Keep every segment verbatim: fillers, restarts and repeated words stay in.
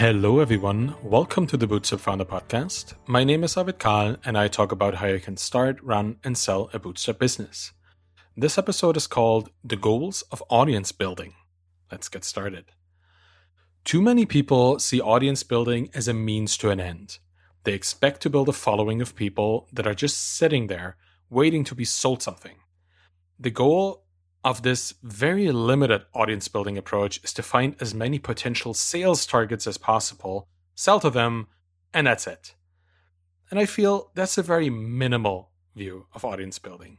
Hello everyone, welcome to the Bootstrap Founder Podcast. My name is Arvid Kahl and I talk about how you can start, run and sell a bootstrap business. This episode is called The Goals of Audience Building. Let's get started. Too many people see audience building as a means to an end. They expect to build a following of people that are just sitting there waiting to be sold something. The goal of this very limited audience building approach is to find as many potential sales targets as possible, sell to them, and that's it. And I feel that's a very minimal view of audience building.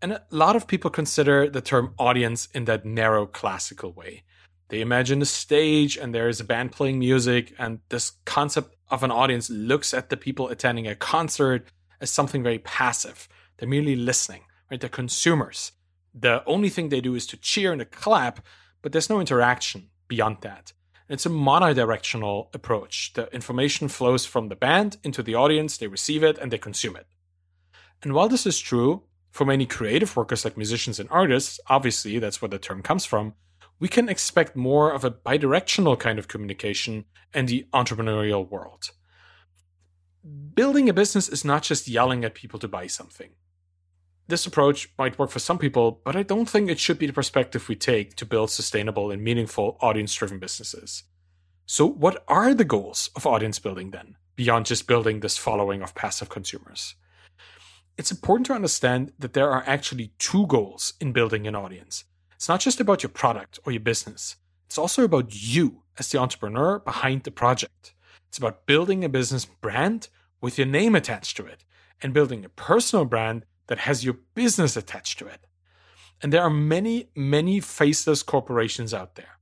And a lot of people consider the term audience in that narrow classical way. They imagine a stage and there is a band playing music, and this concept of an audience looks at the people attending a concert as something very passive. They're merely listening, right? They're consumers. The only thing they do is to cheer and to clap, but there's no interaction beyond that. It's a monodirectional approach. The information flows from the band into the audience, they receive it, and they consume it. And while this is true for many creative workers like musicians and artists, obviously that's where the term comes from, we can expect more of a bidirectional kind of communication in the entrepreneurial world. Building a business is not just yelling at people to buy something. This approach might work for some people, but I don't think it should be the perspective we take to build sustainable and meaningful audience-driven businesses. So what are the goals of audience building then, beyond just building this following of passive consumers? It's important to understand that there are actually two goals in building an audience. It's not just about your product or your business. It's also about you as the entrepreneur behind the project. It's about building a business brand with your name attached to it and building a personal brand that has your business attached to it. And there are many, many faceless corporations out there.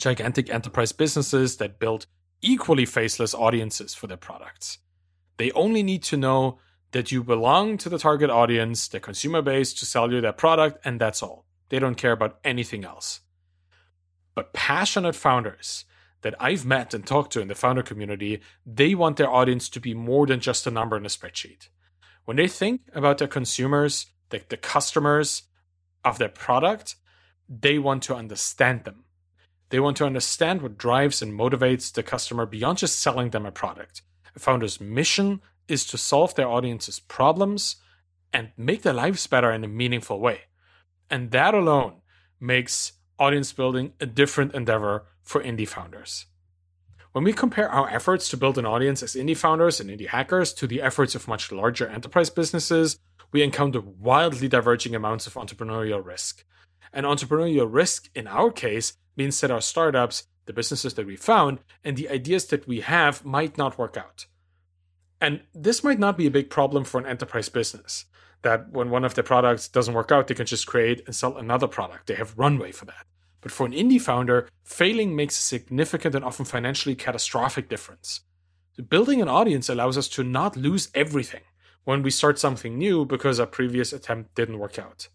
Gigantic enterprise businesses that build equally faceless audiences for their products. They only need to know that you belong to the target audience, their consumer base, to sell you their product, and that's all. They don't care about anything else. But passionate founders that I've met and talked to in the founder community, they want their audience to be more than just a number in a spreadsheet. When they think about their consumers, the, the customers of their product, they want to understand them. They want to understand what drives and motivates the customer beyond just selling them a product. A founder's mission is to solve their audience's problems and make their lives better in a meaningful way. And that alone makes audience building a different endeavor for indie founders. When we compare our efforts to build an audience as indie founders and indie hackers to the efforts of much larger enterprise businesses, we encounter wildly diverging amounts of entrepreneurial risk. And entrepreneurial risk, in our case, means that our startups, the businesses that we found, and the ideas that we have might not work out. And this might not be a big problem for an enterprise business, that when one of their products doesn't work out, they can just create and sell another product. They have runway for that. But for an indie founder, failing makes a significant and often financially catastrophic difference. Building an audience allows us to not lose everything when we start something new because our previous attempt didn't work out.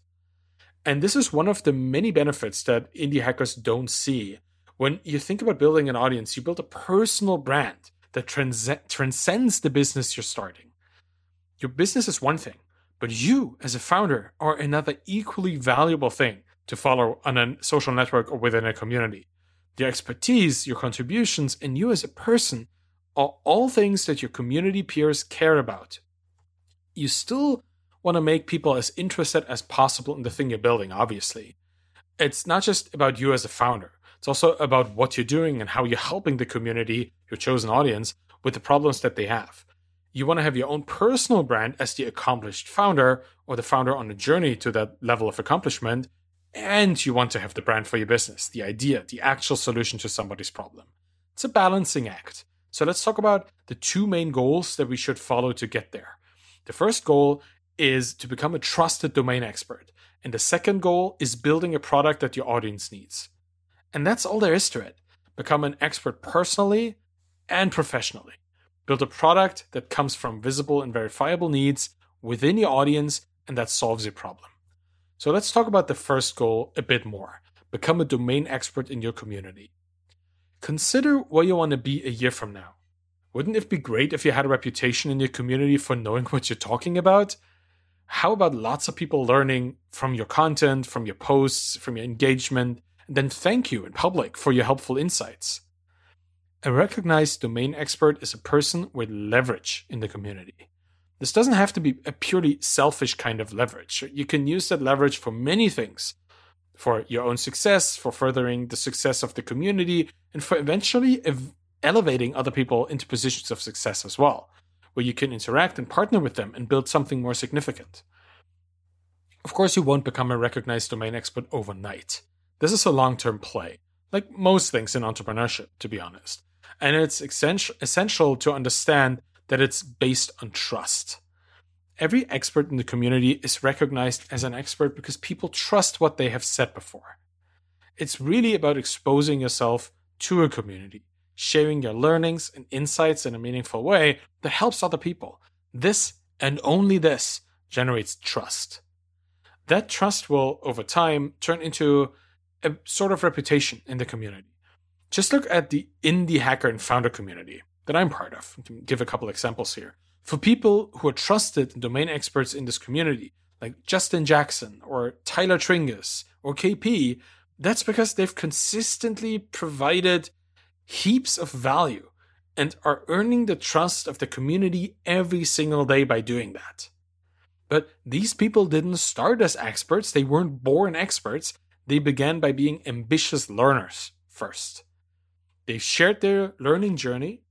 And this is one of the many benefits that indie hackers don't see. When you think about building an audience, you build a personal brand that trans- transcends the business you're starting. Your business is one thing, but you as a founder are another equally valuable thing to follow on a social network or within a community. Your expertise, your contributions, and you as a person are all things that your community peers care about. You still want to make people as interested as possible in the thing you're building, obviously. It's not just about you as a founder. It's also about what you're doing and how you're helping the community, your chosen audience, with the problems that they have. You want to have your own personal brand as the accomplished founder or the founder on a journey to that level of accomplishment. And you want to have the brand for your business, the idea, the actual solution to somebody's problem. It's a balancing act. So let's talk about the two main goals that we should follow to get there. The first goal is to become a trusted domain expert. And the second goal is building a product that your audience needs. And that's all there is to it. Become an expert personally and professionally. Build a product that comes from visible and verifiable needs within your audience and that solves your problem. So let's talk about the first goal a bit more. Become a domain expert in your community. Consider where you want to be a year from now. Wouldn't it be great if you had a reputation in your community for knowing what you're talking about? How about lots of people learning from your content, from your posts, from your engagement, and then thank you in public for your helpful insights? A recognized domain expert is a person with leverage in the community. This doesn't have to be a purely selfish kind of leverage. You can use that leverage for many things, for your own success, for furthering the success of the community, and for eventually ev- elevating other people into positions of success as well, where you can interact and partner with them and build something more significant. Of course, you won't become a recognized domain expert overnight. This is a long-term play, like most things in entrepreneurship, to be honest. And it's essential to understand that it's based on trust. Every expert in the community is recognized as an expert because people trust what they have said before. It's really about exposing yourself to a community, sharing your learnings and insights in a meaningful way that helps other people. This, and only this, generates trust. That trust will, over time, turn into a sort of reputation in the community. Just look at the indie hacker and founder community that I'm part of. I'll give a couple examples here. For people who are trusted domain experts in this community, like Justin Jackson or Tyler Tringas or K P, that's because they've consistently provided heaps of value and are earning the trust of the community every single day by doing that. But these people didn't start as experts. They weren't born experts. They began by being ambitious learners first. They shared their learning journey.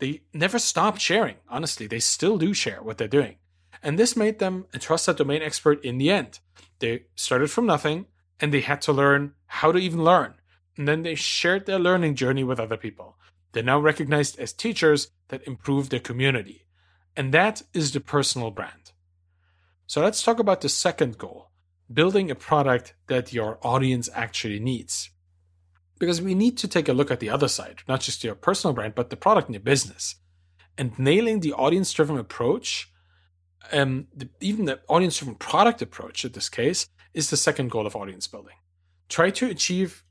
They never stopped sharing. Honestly, they still do share what they're doing. And this made them a trusted domain expert in the end. They started from nothing, and they had to learn how to even learn. And then they shared their learning journey with other people. They're now recognized as teachers that improve their community. And that is the personal brand. So let's talk about the second goal, building a product that your audience actually needs. Because we need to take a look at the other side, not just your personal brand, but the product and your business. And nailing the audience-driven approach, um, the, even the audience-driven product approach in this case, is the second goal of audience building. Try to achieve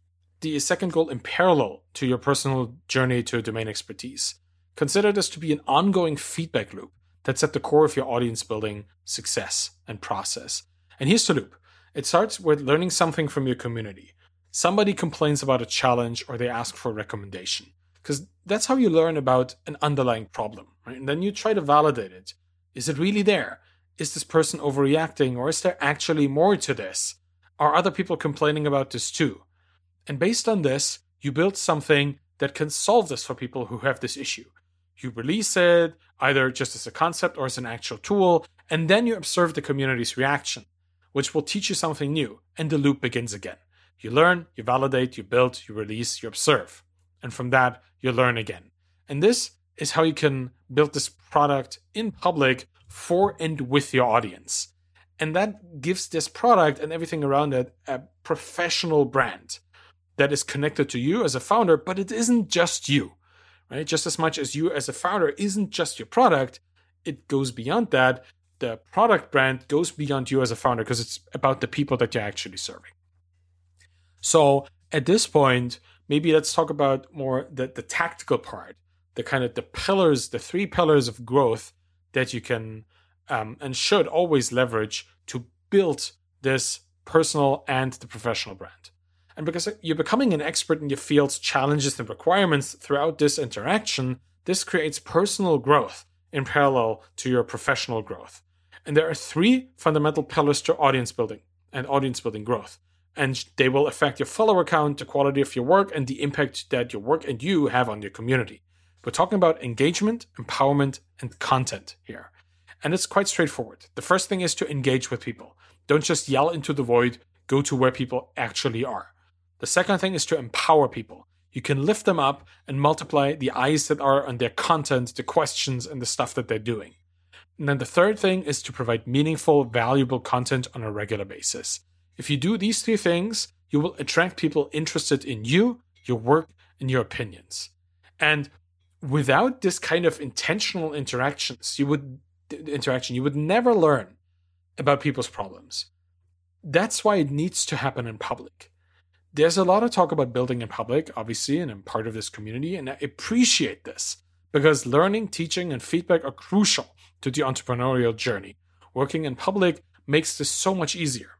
the second goal in parallel to your personal journey to domain expertise. Consider this to be an ongoing feedback loop that's at the core of your audience building success and process. And here's the loop. It starts with learning something from your community. Somebody complains about a challenge or they ask for a recommendation, because that's how you learn about an underlying problem, right? And then you try to validate it. Is it really there? Is this person overreacting, or is there actually more to this? Are other people complaining about this too? And based on this, you build something that can solve this for people who have this issue. You release it either just as a concept or as an actual tool, and then you observe the community's reaction, which will teach you something new, and the loop begins again. You learn, you validate, you build, you release, you observe. And from that, you learn again. And this is how you can build this product in public for and with your audience. And that gives this product and everything around it a professional brand that is connected to you as a founder, but it isn't just you, right? Just as much as you as a founder isn't just your product, it goes beyond that. The product brand goes beyond you as a founder because it's about the people that you're actually serving. So at this point, maybe let's talk about more the, the tactical part, the kind of the pillars, the three pillars of growth that you can um, and should always leverage to build this personal and the professional brand. And because you're becoming an expert in your field's challenges and requirements throughout this interaction, this creates personal growth in parallel to your professional growth. And there are three fundamental pillars to audience building and audience building growth. And they will affect your follower count, the quality of your work, and the impact that your work and you have on your community. We're talking about engagement, empowerment, and content here. And it's quite straightforward. The first thing is to engage with people. Don't just yell into the void, go to where people actually are. The second thing is to empower people. You can lift them up and multiply the eyes that are on their content, the questions, and the stuff that they're doing. And then the third thing is to provide meaningful, valuable content on a regular basis. If you do these three things, you will attract people interested in you, your work, and your opinions. And without this kind of intentional interactions, you would interaction, you would never learn about people's problems. That's why it needs to happen in public. There's a lot of talk about building in public, obviously, and I'm part of this community, and I appreciate this because learning, teaching, and feedback are crucial to the entrepreneurial journey. Working in public makes this so much easier.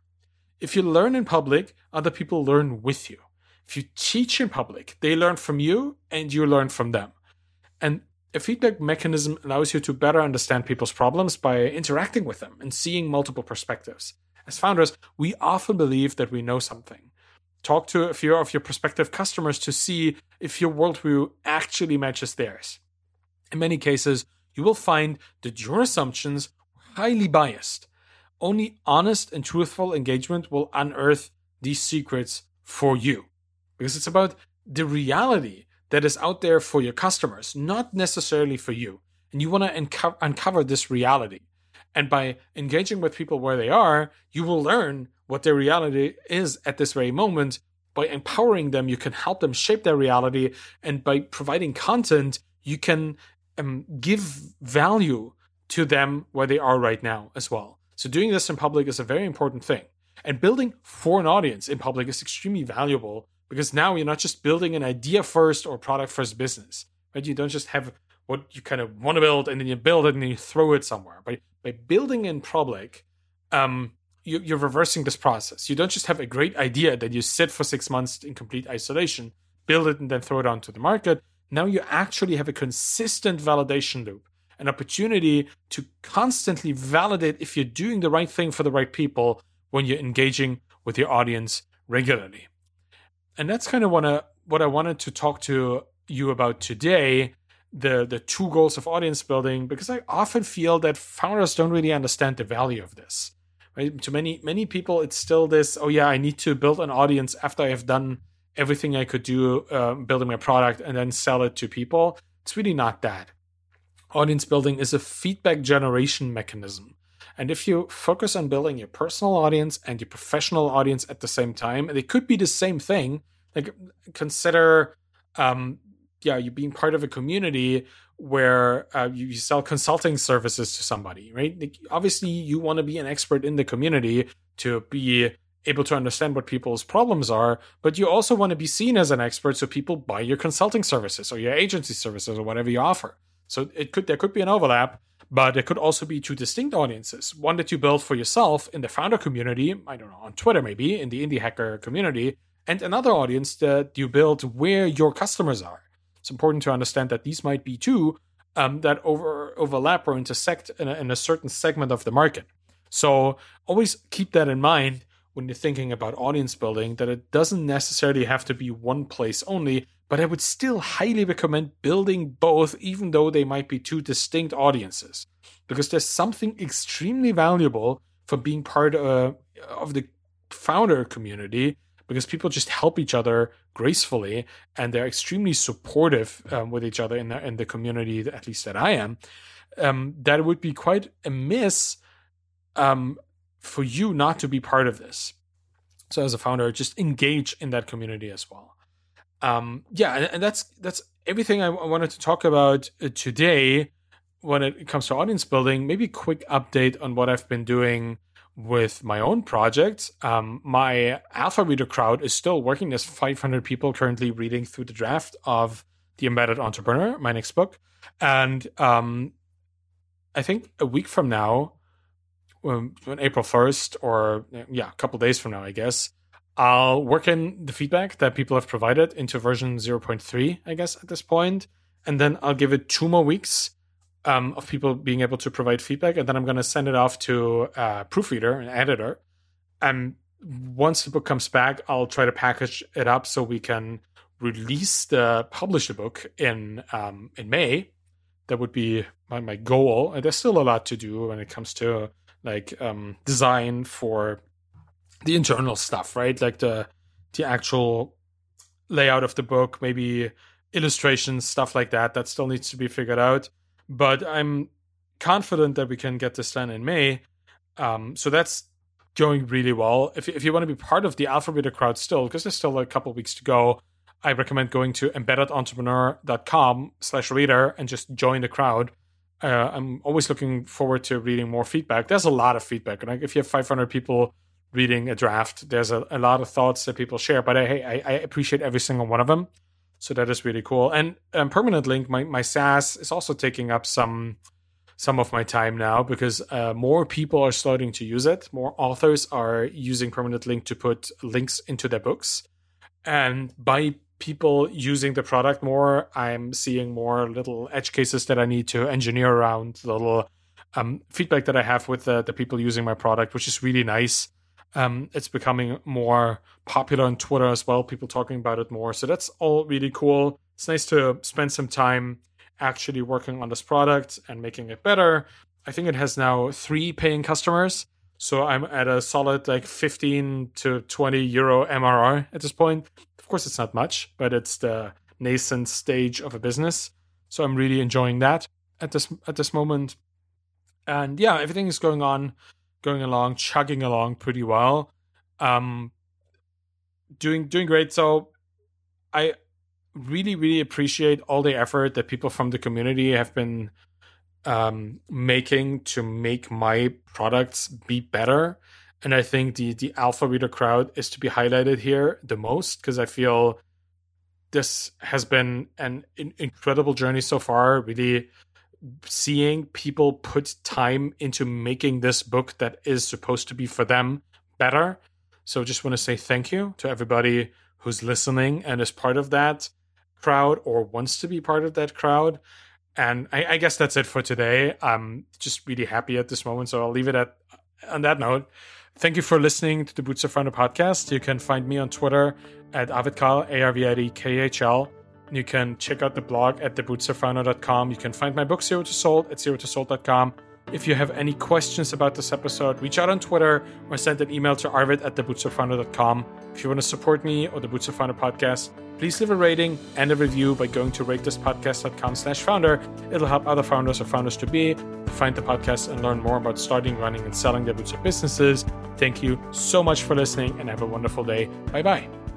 If you learn in public, other people learn with you. If you teach in public, they learn from you and you learn from them. And a feedback mechanism allows you to better understand people's problems by interacting with them and seeing multiple perspectives. As founders, we often believe that we know something. Talk to a few of your prospective customers to see if your worldview actually matches theirs. In many cases, you will find that your assumptions were highly biased. Only honest and truthful engagement will unearth these secrets for you. Because it's about the reality that is out there for your customers, not necessarily for you. And you want to unco- uncover this reality. And by engaging with people where they are, you will learn what their reality is at this very moment. By empowering them, you can help them shape their reality. And by providing content, you can um, give value to them where they are right now as well. So doing this in public is a very important thing. And building for an audience in public is extremely valuable, because now you're not just building an idea first or product first business, right? You don't just have what you kind of want to build and then you build it and then you throw it somewhere. By by building in public, um, you, you're reversing this process. You don't just have a great idea that you sit for six months in complete isolation, build it and then throw it onto the market. Now you actually have a consistent validation loop, an opportunity to constantly validate if you're doing the right thing for the right people when you're engaging with your audience regularly. And that's kind of what I, what I wanted to talk to you about today, the, the two goals of audience building, because I often feel that founders don't really understand the value of this. Right? To many, many people, it's still this, oh yeah, I need to build an audience after I have done everything I could do uh, building my product and then sell it to people. It's really not that. Audience building is a feedback generation mechanism. And if you focus on building your personal audience and your professional audience at the same time, and they could be the same thing, like consider, um, yeah, you being part of a community where uh, you, you sell consulting services to somebody, right? Like, obviously, you want to be an expert in the community to be able to understand what people's problems are, but you also want to be seen as an expert so people buy your consulting services or your agency services or whatever you offer. So it could there could be an overlap. But it could also be two distinct audiences. One that you build for yourself in the founder community, I don't know, on Twitter maybe, in the indie hacker community, and another audience that you build where your customers are. It's important to understand that these might be two um, that over, overlap or intersect in a, in a certain segment of the market. So always keep that in mind when you're thinking about audience building, that it doesn't necessarily have to be one place only. But I would still highly recommend building both, even though they might be two distinct audiences, because there's something extremely valuable for being part uh, of the founder community, because people just help each other gracefully and they're extremely supportive um, with each other in the, in the community, at least that I am, um, that it would be quite amiss um, for you not to be part of this. So as a founder, just engage in that community as well. Um, yeah, and, and that's that's everything I wanted to talk about today when it comes to audience building. Maybe a quick update on what I've been doing with my own project. Um, my alpha reader crowd is still working. There's five hundred people currently reading through the draft of The Embedded Entrepreneur, my next book. And um, I think a week from now, on April first, or yeah, a couple days from now, I guess, I'll work in the feedback that people have provided into version zero point three, I guess, at this point. And then I'll give it two more weeks um, of people being able to provide feedback. And then I'm going to send it off to a proofreader, an editor. And once the book comes back, I'll try to package it up so we can release the publish the book in um, in May. That would be my, my goal. And there's still a lot to do when it comes to like um, design for the internal stuff, right? Like the the actual layout of the book, maybe illustrations, stuff like that. That still needs to be figured out. But I'm confident that we can get this done in May. Um, so that's going really well. If, if you want to be part of the alpha reader crowd still, because there's still a couple weeks to go, I recommend going to embeddedentrepreneur.com slash reader and just join the crowd. Uh, I'm always looking forward to reading more feedback. There's a lot of feedback. And like if you have five hundred people reading a draft, there's a, a lot of thoughts that people share, but I, hey, I, I appreciate every single one of them. So that is really cool. And um, Permanent Link, my, my SaaS, is also taking up some some of my time now, because uh, more people are starting to use it. More authors are using Permanent Link to put links into their books. And by people using the product more, I'm seeing more little edge cases that I need to engineer around, little um, feedback that I have with the, the people using my product, which is really nice. Um, it's becoming more popular on Twitter as well, people talking about it more. So that's all really cool. It's nice to spend some time actually working on this product and making it better. I think it has now three paying customers. So I'm at a solid like fifteen to twenty euro M R R at this point. Of course, it's not much, but it's the nascent stage of a business. So I'm really enjoying that at this at this moment. And yeah, everything is going on, going along, chugging along pretty well. Um, doing doing great. So I really, really appreciate all the effort that people from the community have been um making to make my products be better, and I think the the alpha reader crowd is to be highlighted here the most, because I feel this has been an in- incredible journey so far, really seeing people put time into making this book that is supposed to be for them better. So just want to say thank you to everybody who's listening and is part of that crowd or wants to be part of that crowd. And I, I guess that's it for today. I'm just really happy at this moment. So I'll leave it at on that note. Thank you for listening to the Bootstrap Founder Podcast. You can find me on Twitter at Arvid Kahl, A R V I D K H L. You can check out the blog at the bootstrap founder dot com. You can find my book, Zero to Sold, at zero to sold dot com. If you have any questions about this episode, reach out on Twitter or send an email to Arvid at the bootstrap founder dot com. If you want to support me or the Bootstrap Founder Podcast, please leave a rating and a review by going to rate this podcast dot com slash founder. It'll help other founders or founders to be to find the podcast and learn more about starting, running, and selling their bootstrap businesses. Thank you so much for listening and have a wonderful day. Bye-bye.